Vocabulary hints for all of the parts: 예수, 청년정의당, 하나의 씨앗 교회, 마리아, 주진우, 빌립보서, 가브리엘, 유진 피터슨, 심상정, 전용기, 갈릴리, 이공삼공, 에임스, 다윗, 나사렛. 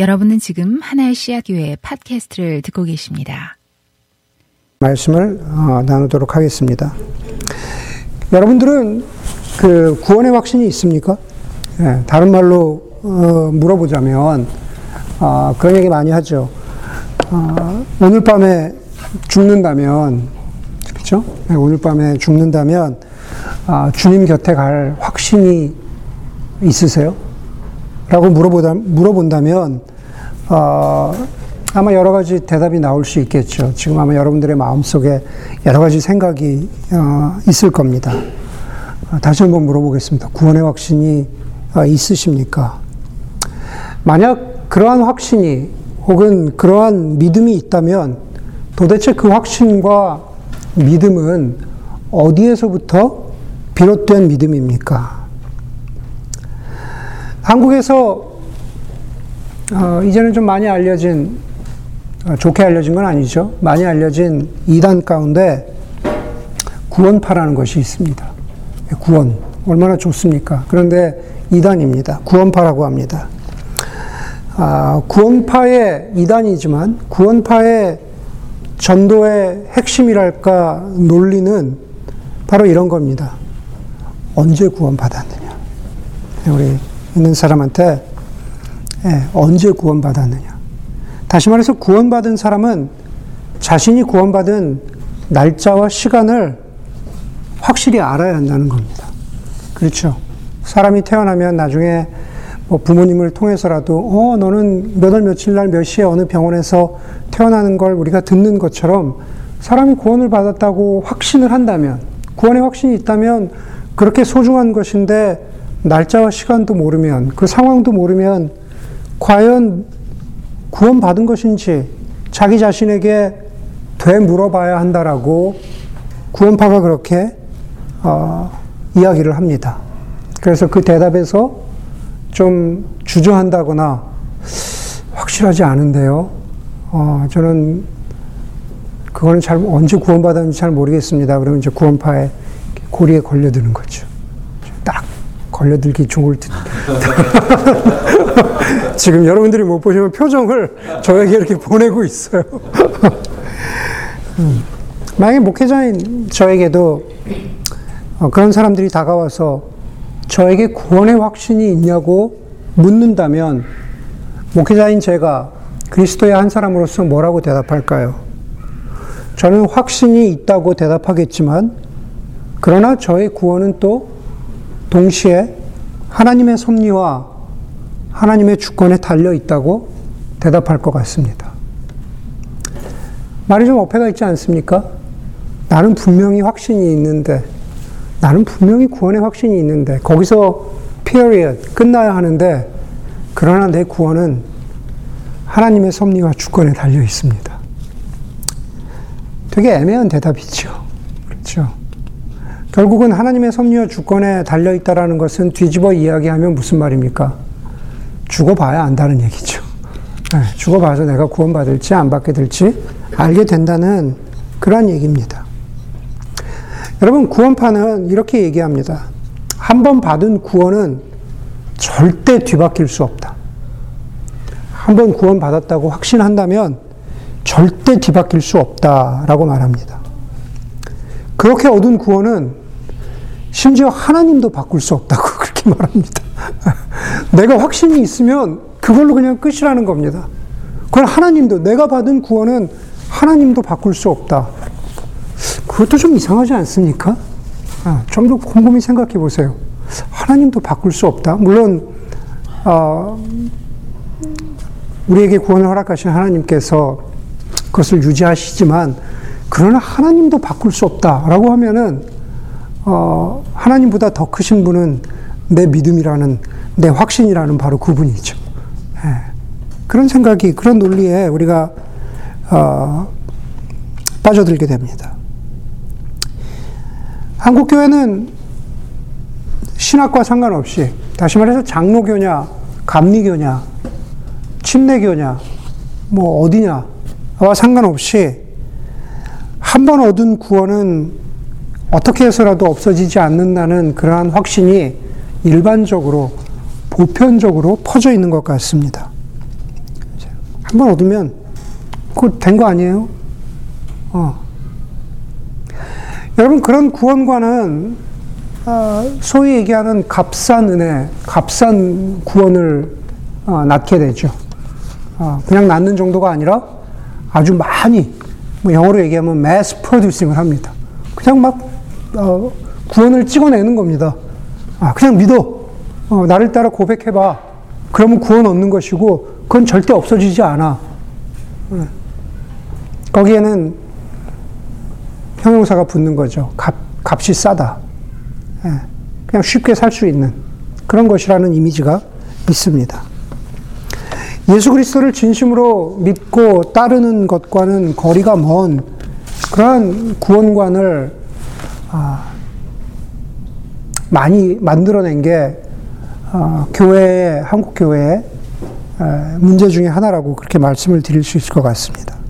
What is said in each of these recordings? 여러분은 지금 하나의 씨앗 교회 팟캐스트를 듣고 계십니다. 말씀을 나누도록 하겠습니다. 여러분들은 그 구원의 확신이 있습니까? 예, 다른 말로 물어보자면 그런 얘기 많이 하죠. 오늘 밤에 죽는다면, 그렇죠? 예, 오늘 밤에 죽는다면 주님 곁에 갈 확신이 있으세요? 라고 물어본다면 아마 여러 가지 대답이 나올 수 있겠죠. 지금 아마 여러분들의 마음속에 여러 가지 생각이 있을 겁니다. 다시 한번 물어보겠습니다. 구원의 확신이 있으십니까? 만약 그러한 확신이 혹은 그러한 믿음이 있다면 도대체 그 확신과 믿음은 어디에서부터 비롯된 믿음입니까? 한국에서 이제는 좀 많이 알려진, 좋게 알려진 건 아니죠. 많이 알려진 이단 가운데 구원파라는 것이 있습니다. 구원. 얼마나 좋습니까? 그런데 이단입니다. 구원파라고 합니다. 구원파의 이단이지만 구원파의 전도의 핵심이랄까 논리는 바로 이런 겁니다. 언제 구원받았느냐. 우리 있는 사람한테 언제 구원받았느냐. 다시 말해서 구원받은 사람은 자신이 구원받은 날짜와 시간을 확실히 알아야 한다는 겁니다. 그렇죠. 사람이 태어나면 나중에 뭐 부모님을 통해서라도 너는 몇 월 며칠 날 몇 시에 어느 병원에서 태어나는 걸 우리가 듣는 것처럼 사람이 구원을 받았다고 확신을 한다면, 구원의 확신이 있다면 그렇게 소중한 것인데 날짜와 시간도 모르면, 그 상황도 모르면 과연 구원받은 것인지 자기 자신에게 되물어봐야 한다라고 구원파가 그렇게 이야기를 합니다. 그래서 그 대답에서 좀 주저한다거나 확실하지 않은데요. 저는 그거는 잘 언제 구원받았는지 잘 모르겠습니다. 그러면 이제 구원파의 고리에 걸려드는 거죠. 딱 걸려들기 좋을 듯. 지금 여러분들이 못 보시면 표정을 저에게 이렇게 보내고 있어요. 만약에 목회자인 저에게도 그런 사람들이 다가와서 저에게 구원의 확신이 있냐고 묻는다면 목회자인 제가 그리스도의 한 사람으로서 뭐라고 대답할까요? 저는 확신이 있다고 대답하겠지만 그러나 저의 구원은 또 동시에 하나님의 섭리와 하나님의 주권에 달려 있다고 대답할 것 같습니다. 말이 좀 어폐가 있지 않습니까? 나는 분명히 확신이 있는데, 나는 분명히 구원의 확신이 있는데, 거기서 period 끝나야 하는데, 그러나 내 구원은 하나님의 섭리와 주권에 달려 있습니다. 되게 애매한 대답이죠. 그렇죠. 결국은 하나님의 섭리와 주권에 달려 있다라는 것은 뒤집어 이야기하면 무슨 말입니까? 죽어봐야 안다는 얘기죠. 죽어봐서 내가 구원받을지 안 받게 될지 알게 된다는 그런 얘기입니다. 여러분, 구원파는 이렇게 얘기합니다. 한 번 받은 구원은 절대 뒤바뀔 수 없다. 한 번 구원받았다고 확신한다면 절대 뒤바뀔 수 없다라고 말합니다. 그렇게 얻은 구원은 심지어 하나님도 바꿀 수 없다고 그렇게 말합니다. 내가 확신이 있으면 그걸로 그냥 끝이라는 겁니다. 그건 하나님도, 내가 받은 구원은 하나님도 바꿀 수 없다. 그것도 좀 이상하지 않습니까? 좀 더 곰곰이 생각해 보세요. 하나님도 바꿀 수 없다. 물론 우리에게 구원을 허락하신 하나님께서 그것을 유지하시지만 그러나 하나님도 바꿀 수 없다라고 하면은 하나님보다 더 크신 분은 내 믿음이라는, 내 확신이라는 바로 그분이죠. 예. 그런 생각이, 그런 논리에 우리가 빠져들게 됩니다. 한국 교회는 신학과 상관없이, 다시 말해서 장로교냐, 감리교냐, 침례교냐, 뭐 어디냐와 상관없이 한 번 얻은 구원은 어떻게 해서라도 없어지지 않는다는 그러한 확신이 일반적으로, 보편적으로 퍼져 있는 것 같습니다. 한번 얻으면 그거 된 거 아니에요? 여러분, 그런 구원과는 소위 얘기하는 값싼 은혜, 값싼 구원을 낳게 되죠. 그냥 낳는 정도가 아니라 아주 많이, 뭐 영어로 얘기하면 mass producing을 합니다. 그냥 막 구원을 찍어내는 겁니다. 그냥 믿어. 나를 따라 고백해봐. 그러면 구원 얻는 것이고, 그건 절대 없어지지 않아. 거기에는 형용사가 붙는 거죠. 값이 싸다. 그냥 쉽게 살 수 있는 그런 것이라는 이미지가 있습니다. 예수 그리스도를 진심으로 믿고 따르는 것과는 거리가 먼 그러한 구원관을 많이 만들어낸 게 교회의, 한국 교회의 문제 중에 하나라고 그렇게 말씀을 드릴 수 있을 것 같습니다.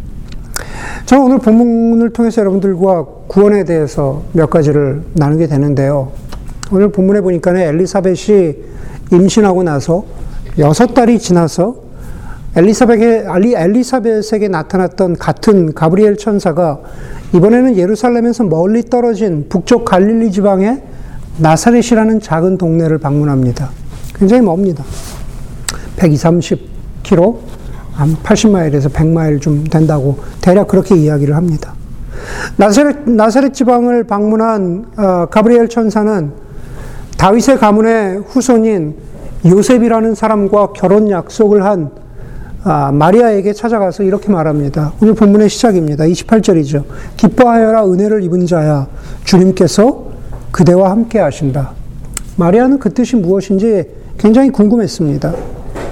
저는 오늘 본문을 통해서 여러분들과 구원에 대해서 몇 가지를 나누게 되는데요. 오늘 본문에 보니까 엘리사벳이 임신하고 나서 6달이 지나서 엘리사벳에게 나타났던 같은 가브리엘 천사가 이번에는 예루살렘에서 멀리 떨어진 북쪽 갈릴리 지방의 나사렛이라는 작은 동네를 방문합니다. 굉장히 멉니다. 120~130km, 한 80마일에서 100마일 좀 된다고 대략 그렇게 이야기를 합니다. 나사렛 지방을 방문한 가브리엘 천사는 다윗의 가문의 후손인 요셉이라는 사람과 결혼 약속을 한 마리아에게 찾아가서 이렇게 말합니다. 오늘 본문의 시작입니다. 28절이죠. 기뻐하여라, 은혜를 입은 자야. 주님께서 그대와 함께 하신다. 마리아는 그 뜻이 무엇인지 굉장히 궁금했습니다.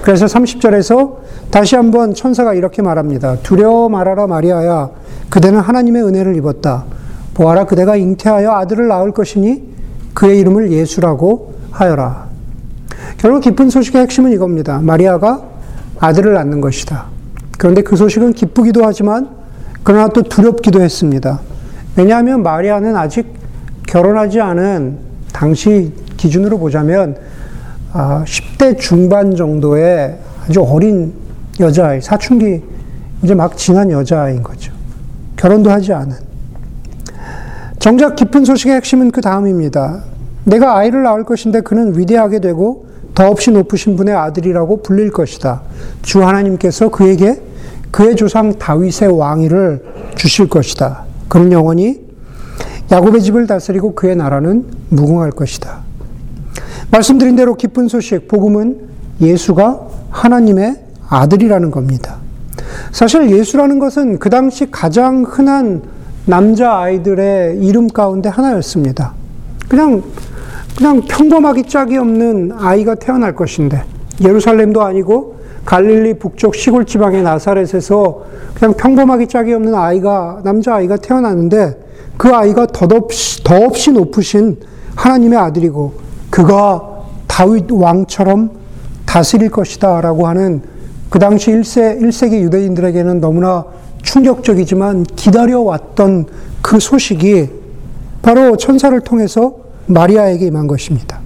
그래서 30절에서 다시 한번 천사가 이렇게 말합니다. 두려워 말아라, 마리아야. 그대는 하나님의 은혜를 입었다. 보아라, 그대가 잉태하여 아들을 낳을 것이니 그의 이름을 예수라고 하여라. 결국 기쁜 소식의 핵심은 이겁니다. 마리아가 아들을 낳는 것이다. 그런데 그 소식은 기쁘기도 하지만 그러나 또 두렵기도 했습니다. 왜냐하면 마리아는 아직 결혼하지 않은, 당시 기준으로 보자면 10대 중반 정도의 아주 어린 여자아이, 사춘기 이제 막 지난 여자아이인 거죠. 결혼도 하지 않은. 정작 기쁜 소식의 핵심은 그 다음입니다. 내가 아이를 낳을 것인데 그는 위대하게 되고 더없이 높으신 분의 아들이라고 불릴 것이다. 주 하나님께서 그에게 그의 조상 다윗의 왕위를 주실 것이다. 그는 영원히 야곱의 집을 다스리고 그의 나라는 무궁할 것이다. 말씀드린 대로 기쁜 소식, 복음은 예수가 하나님의 아들이라는 겁니다. 사실 예수라는 것은 그 당시 가장 흔한 남자아이들의 이름 가운데 하나였습니다. 그냥 평범하기 짝이 없는 아이가 태어날 것인데, 예루살렘도 아니고 갈릴리 북쪽 시골 지방의 나사렛에서 그냥 평범하기 짝이 없는 아이가, 남자아이가 태어났는데 그 아이가 더없이 높으신 하나님의 아들이고 그가 다윗 왕처럼 다스릴 것이다 라고 하는, 그 당시 1세기 유대인들에게는 너무나 충격적이지만 기다려왔던 그 소식이 바로 천사를 통해서 마리아에게 임한 것입니다.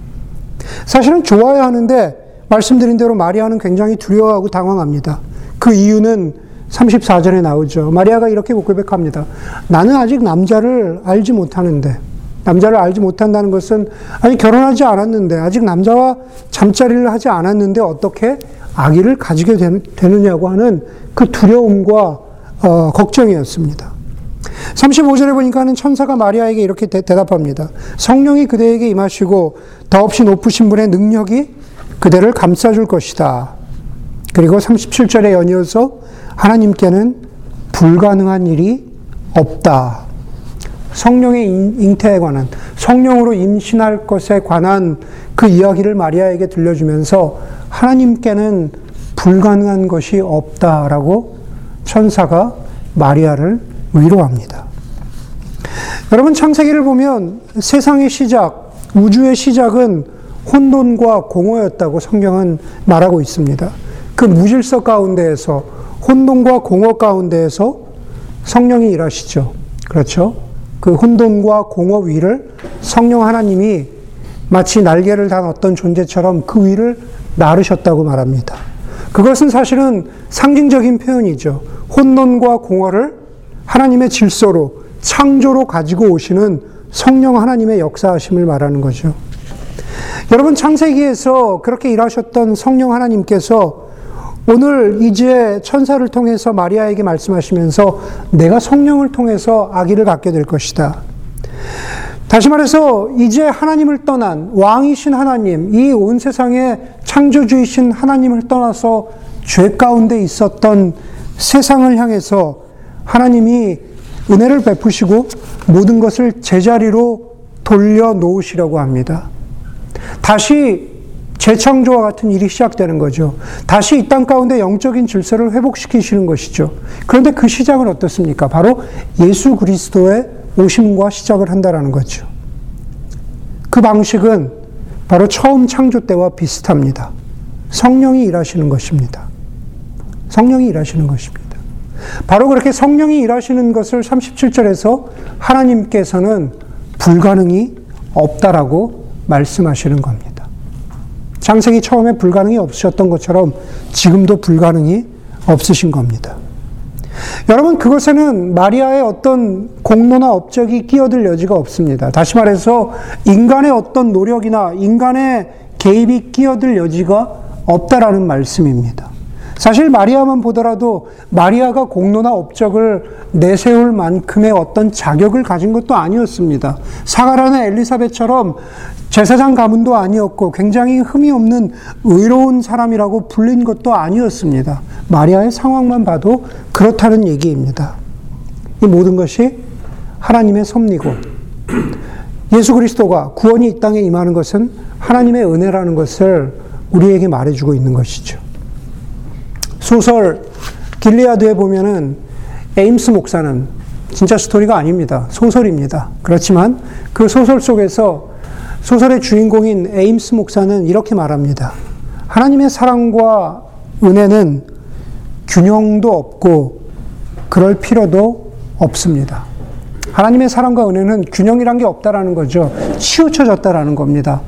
사실은 좋아야 하는데 말씀드린 대로 마리아는 굉장히 두려워하고 당황합니다. 그 이유는 34절에 나오죠. 마리아가 이렇게 고백합니다. 나는 아직 남자를 알지 못하는데, 남자를 알지 못한다는 것은 아직 결혼하지 않았는데, 아직 남자와 잠자리를 하지 않았는데 어떻게 아기를 가지게 되느냐고 하는 그 두려움과 걱정이었습니다. 35절에 보니까는 천사가 마리아에게 이렇게 대답합니다. 성령이 그대에게 임하시고 더없이 높으신 분의 능력이 그대를 감싸줄 것이다. 그리고 37절에 연이어서 하나님께는 불가능한 일이 없다. 성령의 잉태에 관한, 성령으로 임신할 것에 관한 그 이야기를 마리아에게 들려주면서 하나님께는 불가능한 것이 없다라고 천사가 마리아를 위로합니다. 여러분, 창세기를 보면 세상의 시작, 우주의 시작은 혼돈과 공허였다고 성경은 말하고 있습니다. 그 무질서 가운데에서, 혼돈과 공허 가운데에서 성령이 일하시죠. 그렇죠? 그 혼돈과 공허 위를 성령 하나님이 마치 날개를 단 어떤 존재처럼 그 위를 나르셨다고 말합니다. 그것은 사실은 상징적인 표현이죠. 혼돈과 공허를 하나님의 질서로, 창조로 가지고 오시는 성령 하나님의 역사하심을 말하는 거죠. 여러분, 창세기에서 그렇게 일하셨던 성령 하나님께서 오늘 이제 천사를 통해서 마리아에게 말씀하시면서 내가 성령을 통해서 아기를 갖게 될 것이다. 다시 말해서 이제 하나님을 떠난 왕이신 하나님, 이 온 세상의 창조주이신 하나님을 떠나서 죄 가운데 있었던 세상을 향해서 하나님이 은혜를 베푸시고 모든 것을 제자리로 돌려놓으시려고 합니다. 다시 재창조와 같은 일이 시작되는 거죠. 다시 이 땅 가운데 영적인 질서를 회복시키시는 것이죠. 그런데 그 시작은 어떻습니까? 바로 예수 그리스도의 오심과 시작을 한다라는 거죠. 그 방식은 바로 처음 창조 때와 비슷합니다. 성령이 일하시는 것입니다. 성령이 일하시는 것입니다. 바로 그렇게 성령이 일하시는 것을 37절에서 하나님께서는 불가능이 없다라고 말씀하시는 겁니다. 창세기 처음에 불가능이 없으셨던 것처럼 지금도 불가능이 없으신 겁니다. 여러분, 그것에는 마리아의 어떤 공로나 업적이 끼어들 여지가 없습니다. 다시 말해서 인간의 어떤 노력이나 인간의 개입이 끼어들 여지가 없다라는 말씀입니다. 사실 마리아만 보더라도 마리아가 공로나 업적을 내세울 만큼의 어떤 자격을 가진 것도 아니었습니다. 사가라는 엘리사벳처럼 제사장 가문도 아니었고 굉장히 흠이 없는 의로운 사람이라고 불린 것도 아니었습니다. 마리아의 상황만 봐도 그렇다는 얘기입니다. 이 모든 것이 하나님의 섭리고 예수 그리스도가 구원이 이 땅에 임하는 것은 하나님의 은혜라는 것을 우리에게 말해주고 있는 것이죠. 소설 길리아드에 보면은 에임스 목사는 진짜 스토리가 아닙니다. 소설입니다. 그렇지만 그 소설 속에서 소설의 주인공인 에임스 목사는 이렇게 말합니다. 하나님의 사랑과 은혜는 균형도 없고 그럴 필요도 없습니다. 하나님의 사랑과 은혜는 균형이란 게 없다라는 거죠. 치우쳐졌다라는 겁니다.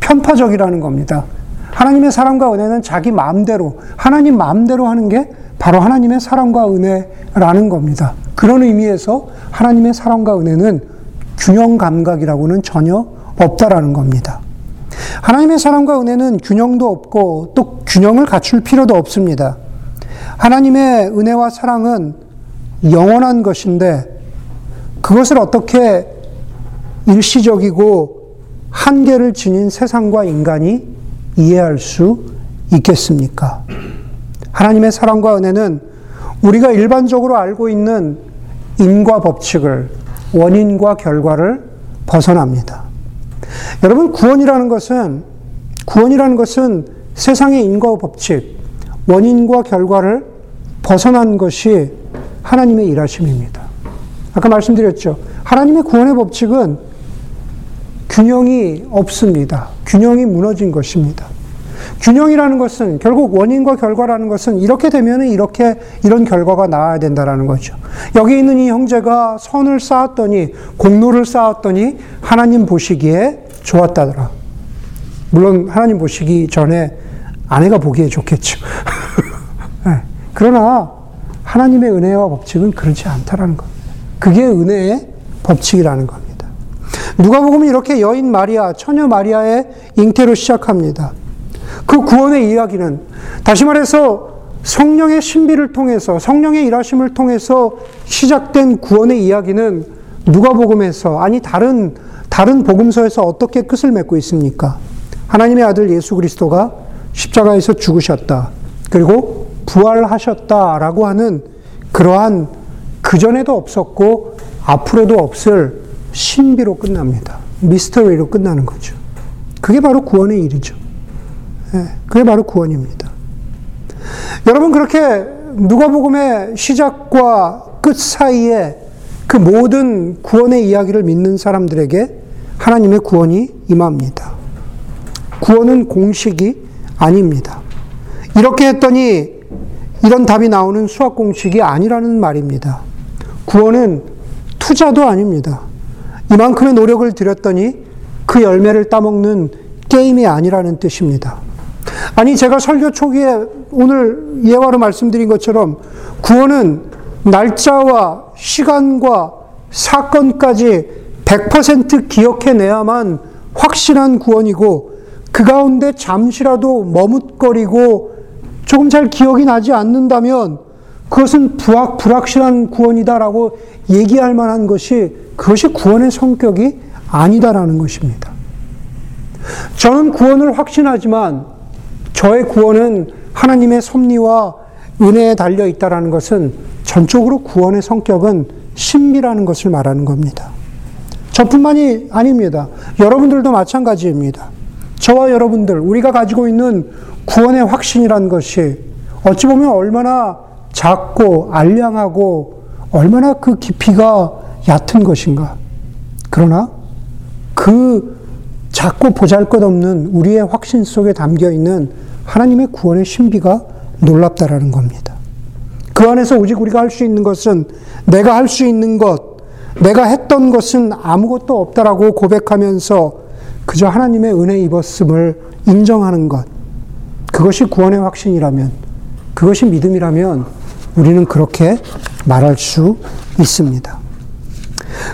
편파적이라는 겁니다. 하나님의 사랑과 은혜는 자기 마음대로, 하나님 마음대로 하는 게 바로 하나님의 사랑과 은혜라는 겁니다. 그런 의미에서 하나님의 사랑과 은혜는 균형 감각이라고는 전혀 없다라는 겁니다. 하나님의 사랑과 은혜는 균형도 없고 또 균형을 갖출 필요도 없습니다. 하나님의 은혜와 사랑은 영원한 것인데 그것을 어떻게 일시적이고 한계를 지닌 세상과 인간이 이해할 수 있겠습니까? 하나님의 사랑과 은혜는 우리가 일반적으로 알고 있는 인과 법칙을, 원인과 결과를 벗어납니다. 여러분, 구원이라는 것은 세상의 인과 법칙, 원인과 결과를 벗어난 것이 하나님의 일하심입니다. 아까 말씀드렸죠. 하나님의 구원의 법칙은 균형이 없습니다. 균형이 무너진 것입니다. 균형이라는 것은 결국 원인과 결과라는 것은 이렇게 되면 이런 결과가 나와야 된다라는 거죠. 여기 있는 이 형제가 선을 쌓았더니 공로를 쌓았더니 하나님 보시기에 좋았다더라. 물론 하나님 보시기 전에 아내가 보기에 좋겠죠. 그러나 하나님의 은혜와 법칙은 그렇지 않다라는 겁니다. 그게 은혜의 법칙이라는 겁니다. 누가복음은 이렇게 여인 마리아, 처녀 마리아의 잉태로 시작합니다. 그 구원의 이야기는 다시 말해서 성령의 신비를 통해서, 성령의 일하심을 통해서 시작된 구원의 이야기는 누가복음에서, 아니 다른 복음서에서 어떻게 끝을 맺고 있습니까? 하나님의 아들 예수 그리스도가 십자가에서 죽으셨다. 그리고 부활하셨다라고 하는 그러한 그전에도 없었고 앞으로도 없을 신비로 끝납니다. 미스터리로 끝나는 거죠. 그게 바로 구원의 일이죠. 그게 바로 구원입니다. 여러분, 그렇게 누가복음의 시작과 끝 사이에 그 모든 구원의 이야기를 믿는 사람들에게 하나님의 구원이 임합니다. 구원은 공식이 아닙니다. 이렇게 했더니 이런 답이 나오는 수학 공식이 아니라는 말입니다. 구원은 투자도 아닙니다. 이만큼의 노력을 들였더니 그 열매를 따먹는 게임이 아니라는 뜻입니다. 아니, 제가 설교 초기에 오늘 예화로 말씀드린 것처럼 구원은 날짜와 시간과 사건까지 100% 기억해내야만 확실한 구원이고, 그 가운데 잠시라도 머뭇거리고 조금 잘 기억이 나지 않는다면 그것은 불확실한 구원이다라고 얘기할 만한 것이, 그것이 구원의 성격이 아니다라는 것입니다. 저는 구원을 확신하지만 저의 구원은 하나님의 섭리와 은혜에 달려있다라는 것은 전적으로 구원의 성격은 신비라는 것을 말하는 겁니다. 저뿐만이 아닙니다. 여러분들도 마찬가지입니다. 저와 여러분들, 우리가 가지고 있는 구원의 확신이란 것이 어찌 보면 얼마나 작고 알량하고 얼마나 그 깊이가 얕은 것인가. 그러나 그 작고 보잘것없는 우리의 확신 속에 담겨있는 하나님의 구원의 신비가 놀랍다라는 겁니다. 그 안에서 오직 우리가 할 수 있는 것은 내가 할 수 있는 것, 내가 했던 것은 아무것도 없다라고 고백하면서 그저 하나님의 은혜 입었음을 인정하는 것, 그것이 구원의 확신이라면, 그것이 믿음이라면 우리는 그렇게 말할 수 있습니다.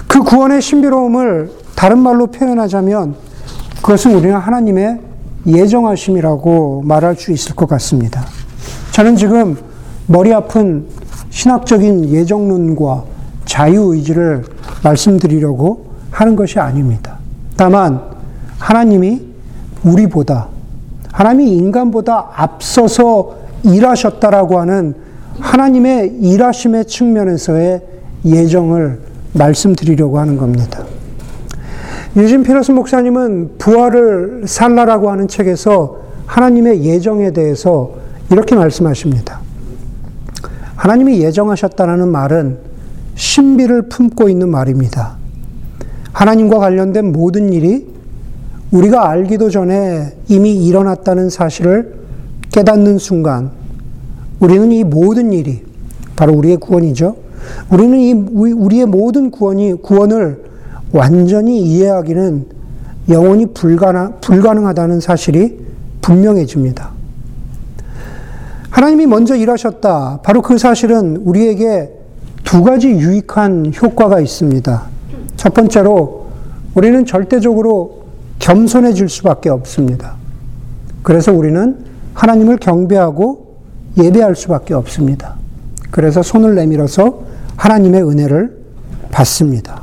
그 구원의 신비로움을 다른 말로 표현하자면 그것은 우리는 하나님의 예정하심이라고 말할 수 있을 것 같습니다. 저는 지금 머리 아픈 신학적인 예정론과 자유의지를 말씀드리려고 하는 것이 아닙니다. 다만 하나님이 우리보다, 하나님이 인간보다 앞서서 일하셨다라고 하는 하나님의 일하심의 측면에서의 예정을 말씀드리려고 하는 겁니다. 유진 피터슨 목사님은 부활을 살라라고 하는 책에서 하나님의 예정에 대해서 이렇게 말씀하십니다. 하나님이 예정하셨다라는 말은 신비를 품고 있는 말입니다. 하나님과 관련된 모든 일이 우리가 알기도 전에 이미 일어났다는 사실을 깨닫는 순간 우리는 이 모든 일이 바로 우리의 구원이죠. 우리는 우리의 모든 구원을 완전히 이해하기는 영원히 불가능하다는 사실이 분명해집니다. 하나님이 먼저 일하셨다. 바로 그 사실은 우리에게 두 가지 유익한 효과가 있습니다. 첫 번째로 우리는 절대적으로 겸손해질 수밖에 없습니다. 그래서 우리는 하나님을 경배하고 예배할 수밖에 없습니다. 그래서 손을 내밀어서 하나님의 은혜를 받습니다.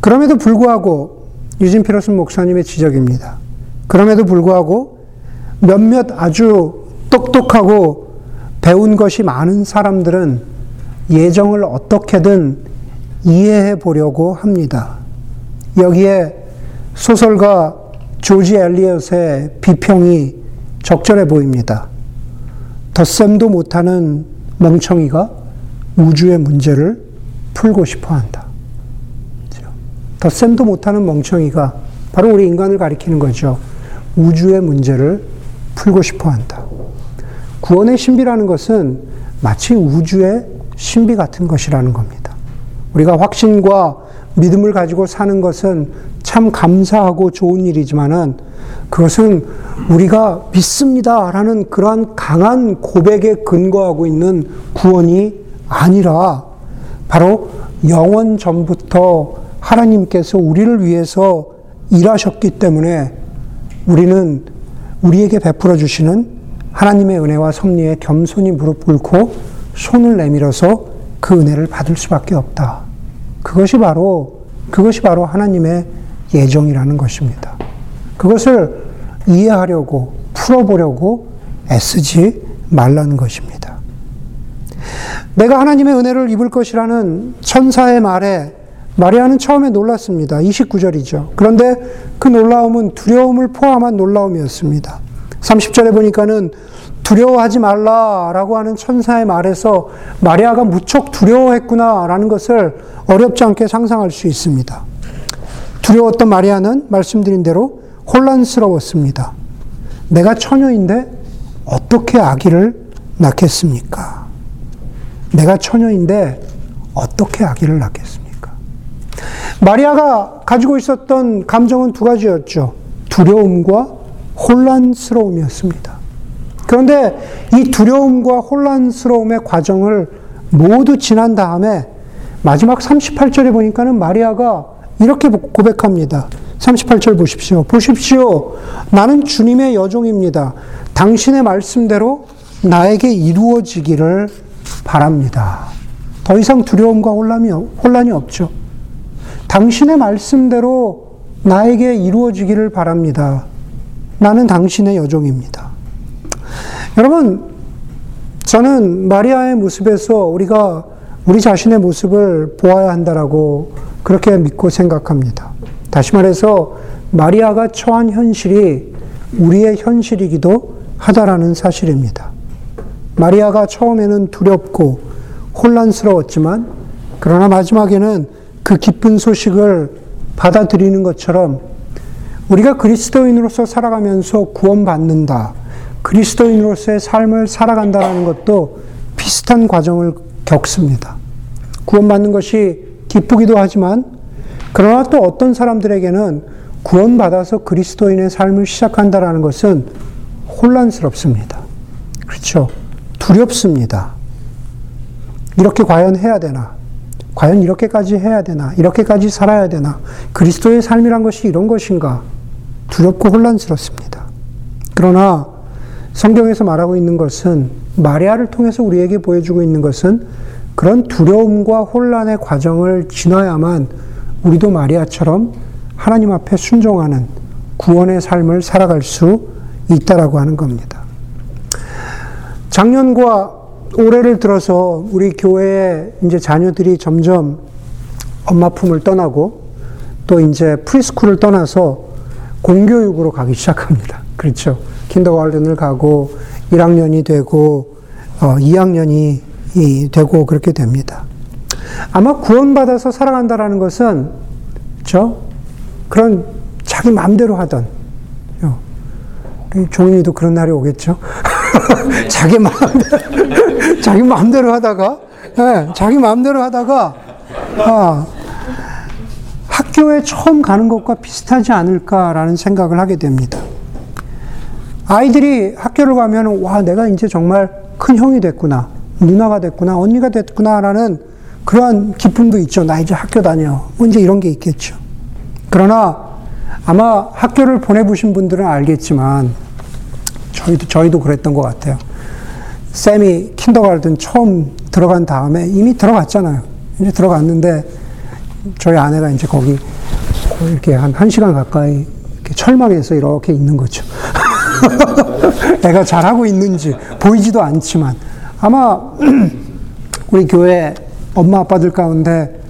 그럼에도 불구하고, 유진 피터슨 목사님의 지적입니다. 그럼에도 불구하고 몇몇 아주 똑똑하고 배운 것이 많은 사람들은 예정을 어떻게든 이해해 보려고 합니다. 여기에 소설가 조지 엘리엇의 비평이 적절해 보입니다. 덧셈도 못하는 멍청이가 우주의 문제를 풀고 싶어한다. 덧셈도 못하는 멍청이가 바로 우리 인간을 가리키는 거죠. 우주의 문제를 풀고 싶어한다. 구원의 신비라는 것은 마치 우주의 신비 같은 것이라는 겁니다. 우리가 확신과 믿음을 가지고 사는 것은 참 감사하고 좋은 일이지만은 그것은 우리가 믿습니다라는 그러한 강한 고백에 근거하고 있는 구원이 아니라 바로 영원 전부터 하나님께서 우리를 위해서 일하셨기 때문에 우리는 우리에게 베풀어 주시는 하나님의 은혜와 섭리에 겸손히 무릎 꿇고 손을 내밀어서 그 은혜를 받을 수밖에 없다. 그것이 바로 하나님의 예정이라는 것입니다. 그것을 이해하려고 풀어보려고 애쓰지 말라는 것입니다. 내가 하나님의 은혜를 입을 것이라는 천사의 말에 마리아는 처음에 놀랐습니다. 29절이죠. 그런데 그 놀라움은 두려움을 포함한 놀라움이었습니다. 30절에 보니까는 두려워하지 말라라고 하는 천사의 말에서 마리아가 무척 두려워했구나라는 것을 어렵지 않게 상상할 수 있습니다. 두려웠던 마리아는 말씀드린 대로 혼란스러웠습니다. 내가 처녀인데 어떻게 아기를 낳겠습니까? 내가 처녀인데 어떻게 아기를 낳겠습니까? 마리아가 가지고 있었던 감정은 두 가지였죠. 두려움과 혼란스러움이었습니다. 그런데 이 두려움과 혼란스러움의 과정을 모두 지난 다음에 마지막 38절에 보니까는 마리아가 이렇게 고백합니다. 38절 보십시오. 보십시오. 나는 주님의 여종입니다. 당신의 말씀대로 나에게 이루어지기를 바랍니다. 더 이상 두려움과 혼란이 없죠. 당신의 말씀대로 나에게 이루어지기를 바랍니다. 나는 당신의 여종입니다. 여러분, 저는 마리아의 모습에서 우리가 우리 자신의 모습을 보아야 한다라고 그렇게 믿고 생각합니다. 다시 말해서 마리아가 처한 현실이 우리의 현실이기도 하다라는 사실입니다. 마리아가 처음에는 두렵고 혼란스러웠지만 그러나 마지막에는 그 기쁜 소식을 받아들이는 것처럼 우리가 그리스도인으로서 살아가면서 구원받는다, 그리스도인으로서의 삶을 살아간다는 것도 비슷한 과정을 겪습니다. 구원받는 것이 기쁘기도 하지만 그러나 또 어떤 사람들에게는 구원받아서 그리스도인의 삶을 시작한다는 것은 혼란스럽습니다. 그렇죠? 두렵습니다. 이렇게 과연 해야 되나? 과연 이렇게까지 해야 되나? 이렇게까지 살아야 되나? 그리스도의 삶이란 것이 이런 것인가? 두렵고 혼란스럽습니다. 그러나 성경에서 말하고 있는 것은, 마리아를 통해서 우리에게 보여주고 있는 것은 그런 두려움과 혼란의 과정을 지나야만 우리도 마리아처럼 하나님 앞에 순종하는 구원의 삶을 살아갈 수 있다라고 하는 겁니다. 작년과 올해를 들어서 우리 교회에 이제 자녀들이 점점 엄마 품을 떠나고 또 이제 프리스쿨을 떠나서 공교육으로 가기 시작합니다. 그렇죠. 킨더가든을 가고 1학년이 되고 2학년이 되고 그렇게 됩니다. 아마 구원받아서 살아간다라는 것은, 그렇죠? 그런 자기 마음대로 하던, 종인이도 그런 날이 오겠죠. 자기 마음대로 하다가 학교에 처음 가는 것과 비슷하지 않을까라는 생각을 하게 됩니다. 아이들이 학교를 가면 와, 내가 이제 정말 큰 형이 됐구나, 누나가 됐구나, 언니가 됐구나라는 그러한 기쁨도 있죠. 나 이제 학교 다녀. 이제 이런 게 있겠죠. 그러나 아마 학교를 보내보신 분들은 알겠지만 저희도 그랬던 것 같아요. 쌤이 킨더가든 처음 들어간 다음에 이미 들어갔잖아요. 이제 들어갔는데 저희 아내가 이제 거기 이렇게 한 시간 가까이 이렇게 철망에서 이렇게 있는 거죠. 애가 잘하고 있는지 보이지도 않지만 아마 우리 교회 엄마 아빠들 가운데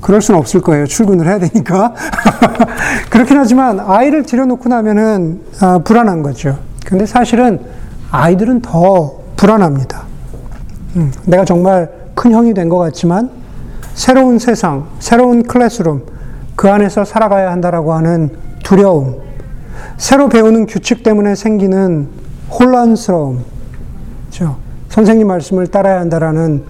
그럴 수는 없을 거예요. 출근을 해야 되니까. 그렇긴 하지만 아이를 들여놓고 나면은 불안한 거죠. 근데 사실은 아이들은 더 불안합니다. 내가 정말 큰 형이 된 것 같지만 새로운 세상, 새로운 클래스룸, 그 안에서 살아가야 한다라고 하는 두려움, 새로 배우는 규칙 때문에 생기는 혼란스러움, 그렇죠? 선생님 말씀을 따라야 한다라는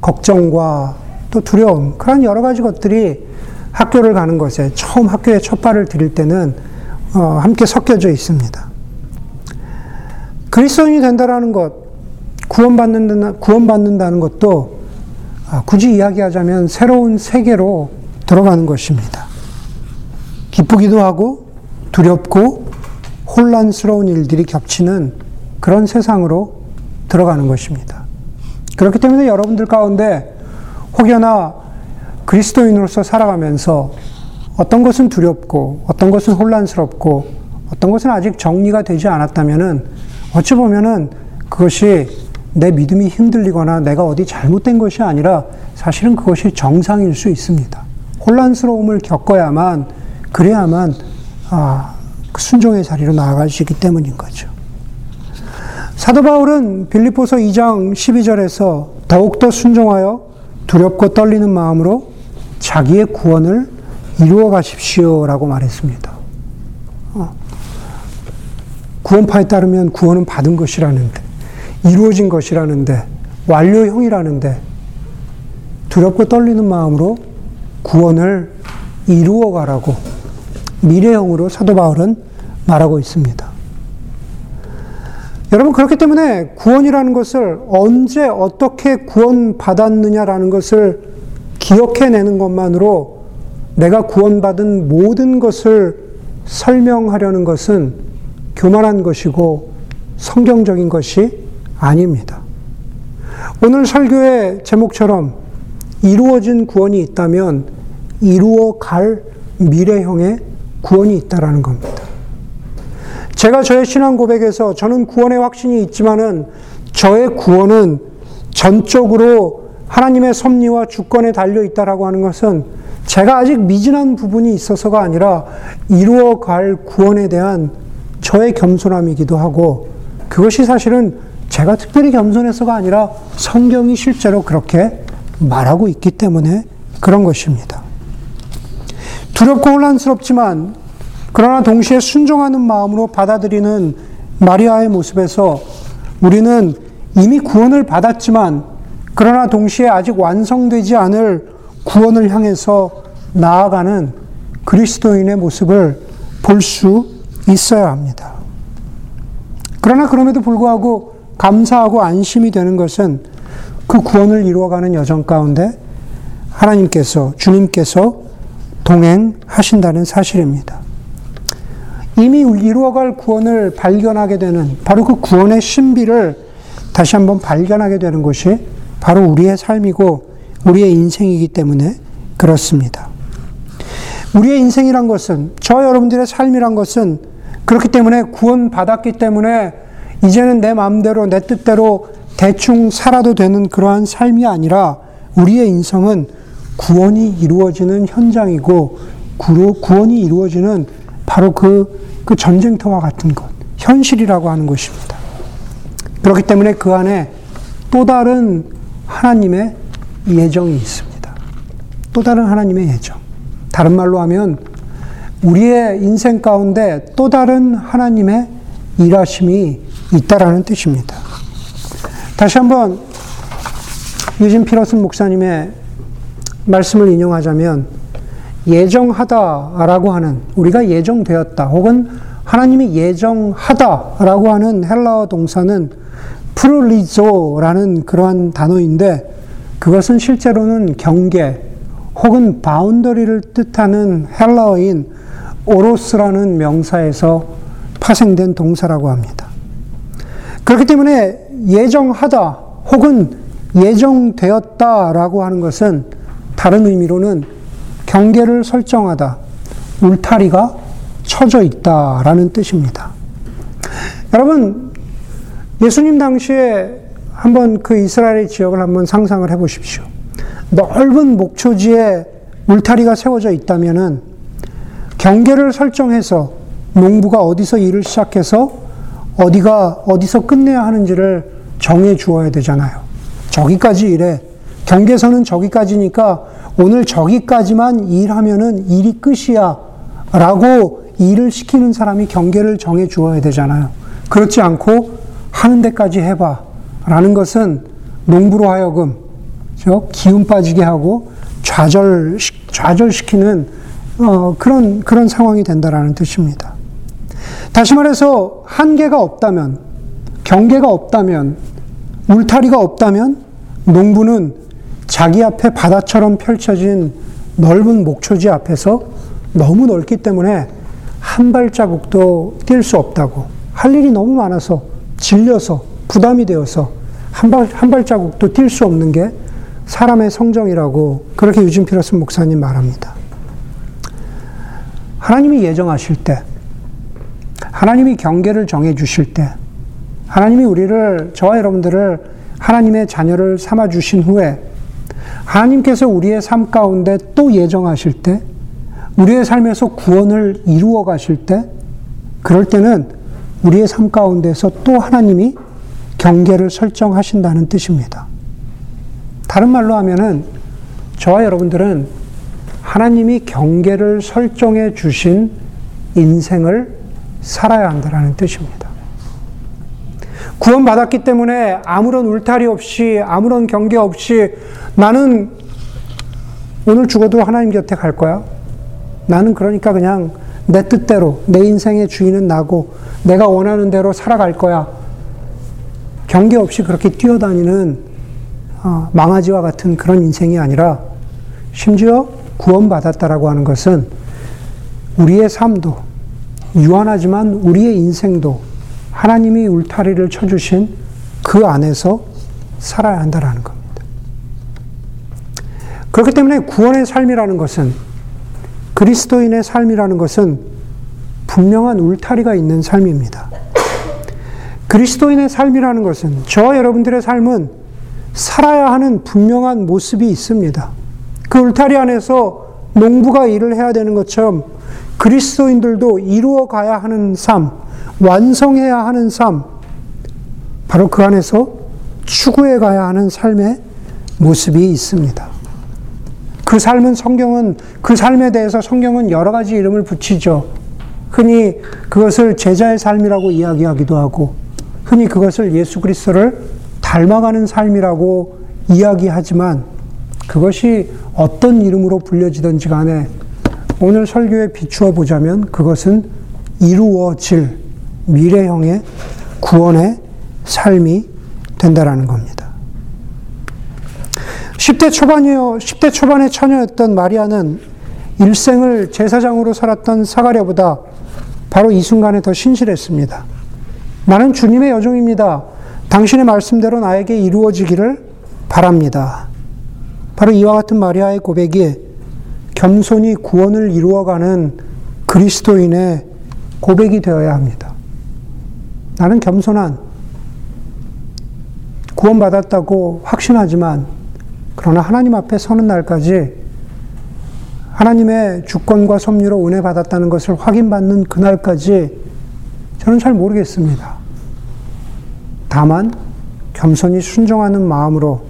걱정과 또 두려움, 그런 여러 가지 것들이 학교를 가는 것에, 처음 학교에 첫 발을 들일 때는 함께 섞여져 있습니다. 그리스도인이 된다라는 것, 구원받는다는 것도 굳이 이야기하자면 새로운 세계로 들어가는 것입니다. 기쁘기도 하고 두렵고 혼란스러운 일들이 겹치는 그런 세상으로 들어가는 것입니다. 그렇기 때문에 여러분들 가운데 혹여나 그리스도인으로서 살아가면서 어떤 것은 두렵고 어떤 것은 혼란스럽고 어떤 것은 아직 정리가 되지 않았다면은 어찌 보면은 그것이 내 믿음이 흔들리거나 내가 어디 잘못된 것이 아니라 사실은 그것이 정상일 수 있습니다. 혼란스러움을 겪어야만, 그래야만 순종의 자리로 나아갈 수 있기 때문인 거죠. 사도 바울은 빌립보서 2장 12절에서 더욱더 순종하여 두렵고 떨리는 마음으로 자기의 구원을 이루어 가십시오라고 말했습니다. 구원파에 따르면 구원은 받은 것이라는데, 이루어진 것이라는데, 완료형이라는데, 두렵고 떨리는 마음으로 구원을 이루어 가라고 미래형으로 사도 바울은 말하고 있습니다. 여러분, 그렇기 때문에 구원이라는 것을 언제 어떻게 구원받았느냐라는 것을 기억해내는 것만으로 내가 구원받은 모든 것을 설명하려는 것은 교만한 것이고 성경적인 것이 아닙니다. 오늘 설교의 제목처럼 이루어진 구원이 있다면 이루어갈 미래형의 구원이 있다라는 겁니다. 제가 저의 신앙 고백에서 저는 구원의 확신이 있지만은 저의 구원은 전적으로 하나님의 섭리와 주권에 달려있다라고 하는 것은 제가 아직 미진한 부분이 있어서가 아니라 이루어갈 구원에 대한 저의 겸손함이기도 하고, 그것이 사실은 제가 특별히 겸손해서가 아니라 성경이 실제로 그렇게 말하고 있기 때문에 그런 것입니다. 두렵고 혼란스럽지만 그러나 동시에 순종하는 마음으로 받아들이는 마리아의 모습에서 우리는 이미 구원을 받았지만 그러나 동시에 아직 완성되지 않을 구원을 향해서 나아가는 그리스도인의 모습을 볼 수 있어야 합니다. 그러나 그럼에도 불구하고 감사하고 안심이 되는 것은 그 구원을 이루어가는 여정 가운데 주님께서 동행하신다는 사실입니다. 이미 이루어갈 구원을 발견하게 되는, 바로 그 구원의 신비를 다시 한번 발견하게 되는 것이 바로 우리의 삶이고 우리의 인생이기 때문에 그렇습니다. 우리의 인생이란 것은, 저 여러분들의 삶이란 것은 그렇기 때문에 구원받았기 때문에 이제는 내 마음대로 내 뜻대로 대충 살아도 되는 그러한 삶이 아니라 우리의 인생은 구원이 이루어지는 현장이고 구원이 이루어지는 바로 그 전쟁터와 같은 것, 현실이라고 하는 것입니다. 그렇기 때문에 그 안에 또 다른 하나님의 예정이 있습니다. 또 다른 하나님의 예정. 다른 말로 하면 우리의 인생 가운데 또 다른 하나님의 일하심이 있다라는 뜻입니다. 다시 한번 유진 피터슨 목사님의 말씀을 인용하자면, 예정하다라고 하는, 우리가 예정되었다 혹은 하나님이 예정하다라고 하는 헬라어 동사는 프롤리조라는 그러한 단어인데, 그것은 실제로는 경계 혹은 바운더리를 뜻하는 헬라어인 오로스라는 명사에서 파생된 동사라고 합니다. 그렇기 때문에 예정하다 혹은 예정되었다라고 하는 것은 다른 의미로는 경계를 설정하다, 울타리가 쳐져 있다라는 뜻입니다. 여러분, 예수님 당시에 한번 그 이스라엘의 지역을 한번 상상을 해보십시오. 넓은 목초지에 울타리가 세워져 있다면은 경계를 설정해서 농부가 어디서 일을 시작해서 어디서 끝내야 하는지를 정해 주어야 되잖아요. 저기까지 일해. 경계선은 저기까지니까 오늘 저기까지만 일하면은 일이 끝이야 라고 일을 시키는 사람이 경계를 정해 주어야 되잖아요. 그렇지 않고 하는 데까지 해봐 라는 것은 농부로 하여금 기운 빠지게 하고 좌절시키는 그런 상황이 된다라는 뜻입니다. 다시 말해서 한계가 없다면, 경계가 없다면, 울타리가 없다면 농부는 자기 앞에 바다처럼 펼쳐진 넓은 목초지 앞에서 너무 넓기 때문에 한 발자국도 뛸 수 없다고, 할 일이 너무 많아서 질려서 부담이 되어서 한 발자국도 뛸 수 없는 게 사람의 성정이라고 그렇게 유진 피터슨 목사님 말합니다. 하나님이 예정하실 때, 하나님이 경계를 정해 주실 때, 하나님이 우리를, 저와 여러분들을 하나님의 자녀를 삼아 주신 후에 하나님께서 우리의 삶 가운데 또 예정하실 때, 우리의 삶에서 구원을 이루어 가실 때, 그럴 때는 우리의 삶 가운데서 또 하나님이 경계를 설정하신다는 뜻입니다. 다른 말로 하면은 저와 여러분들은 하나님이 경계를 설정해 주신 인생을 살아야 한다는 뜻입니다. 구원받았기 때문에 아무런 울타리 없이, 아무런 경계 없이 나는 오늘 죽어도 하나님 곁에 갈 거야. 나는 그러니까 그냥 내 뜻대로, 내 인생의 주인은 나고 내가 원하는 대로 살아갈 거야 경계 없이 그렇게 뛰어다니는 망아지와 같은 그런 인생이 아니라 심지어 구원받았다라고 하는 것은 우리의 삶도 유한하지만 우리의 인생도 하나님이 울타리를 쳐주신 그 안에서 살아야 한다라는 겁니다. 그렇기 때문에 구원의 삶이라는 것은, 그리스도인의 삶이라는 것은 분명한 울타리가 있는 삶입니다. 그리스도인의 삶이라는 것은, 저 여러분들의 삶은 살아야 하는 분명한 모습이 있습니다. 그 울타리 안에서 농부가 일을 해야 되는 것처럼 그리스도인들도 이루어가야 하는 삶, 완성해야 하는 삶, 바로 그 안에서 추구해가야 하는 삶의 모습이 있습니다. 그 삶은 성경은, 그 삶에 대해서 성경은 여러 가지 이름을 붙이죠. 흔히 그것을 제자의 삶이라고 이야기하기도 하고, 흔히 그것을 예수 그리스도를 닮아가는 삶이라고 이야기하지만, 그것이 어떤 이름으로 불려지든지 간에 오늘 설교에 비추어 보자면 그것은 이루어질 미래형의 구원의 삶이 된다라는 겁니다. 10대 초반의 처녀였던 마리아는 일생을 제사장으로 살았던 사가랴보다 바로 이 순간에 더 신실했습니다. 나는 주님의 여종입니다. 당신의 말씀대로 나에게 이루어지기를 바랍니다. 바로 이와 같은 마리아의 고백이 겸손히 구원을 이루어가는 그리스도인의 고백이 되어야 합니다. 나는 겸손한, 구원받았다고 확신하지만 그러나 하나님 앞에 서는 날까지 하나님의 주권과 섭리로 은혜 받았다는 것을 확인받는 그날까지 저는 잘 모르겠습니다. 다만 겸손히 순종하는 마음으로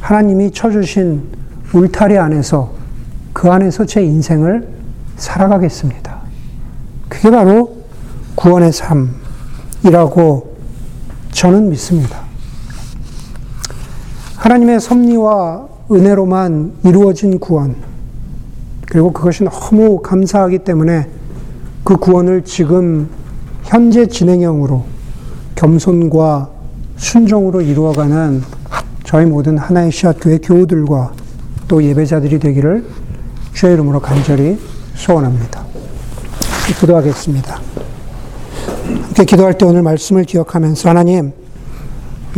하나님이 쳐주신 울타리 안에서, 그 안에서 제 인생을 살아가겠습니다. 그게 바로 구원의 삶이라고 저는 믿습니다. 하나님의 섭리와 은혜로만 이루어진 구원, 그리고 그것이 너무 감사하기 때문에 그 구원을 지금 현재 진행형으로 겸손과 순종으로 이루어가는 저희 모든 하나의 씨앗 교회 교우들과 또 예배자들이 되기를 주의 이름으로 간절히 소원합니다. 기도하겠습니다. 함께 기도할 때 오늘 말씀을 기억하면서, 하나님,